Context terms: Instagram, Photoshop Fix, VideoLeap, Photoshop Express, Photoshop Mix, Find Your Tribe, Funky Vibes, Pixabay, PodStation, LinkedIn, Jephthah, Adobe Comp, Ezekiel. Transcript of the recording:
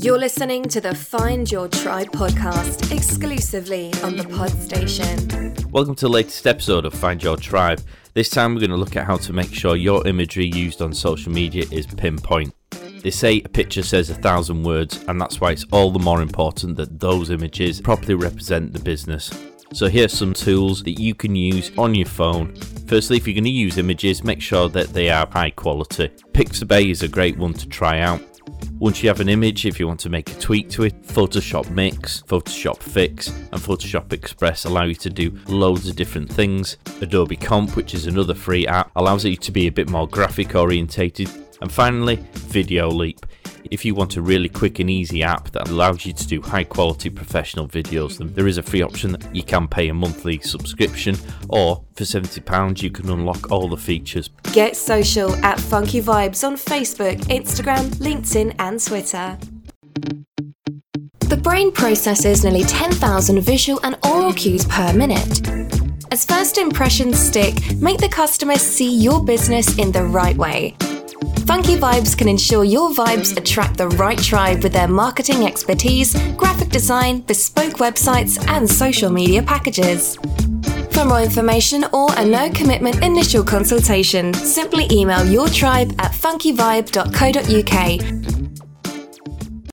You're listening to the Find Your Tribe podcast exclusively on the PodStation. Welcome to the latest episode of Find Your Tribe. This time we're going to look at how to make sure your imagery used on social media is pinpoint. They say a picture says 1,000 words, and that's why it's all the more important that those images properly represent the business. So here's some tools that you can use on your phone. Firstly, if you're going to use images, make sure that they are high quality. Pixabay is a great one to try out. Once you have an image, if you want to make a tweak to it, Photoshop Mix, Photoshop Fix and Photoshop Express allow you to do loads of different things. Adobe Comp, which is another free app, allows you to be a bit more graphic orientated. And finally, VideoLeap. If you want a really quick and easy app that allows you to do high quality professional videos, then there is a free option that you can pay a monthly subscription, or for £70 you can unlock all the features. Get social at Funky Vibes on Facebook, Instagram, LinkedIn and Twitter. The brain processes nearly 10,000 visual and oral cues per minute. As first impressions stick, make the customer see your business in the right way. Funky Vibes can ensure your vibes attract the right tribe with their marketing expertise, graphic design, bespoke websites, and social media packages. For more information or a no-commitment initial consultation, simply email your tribe at funkyvibe.co.uk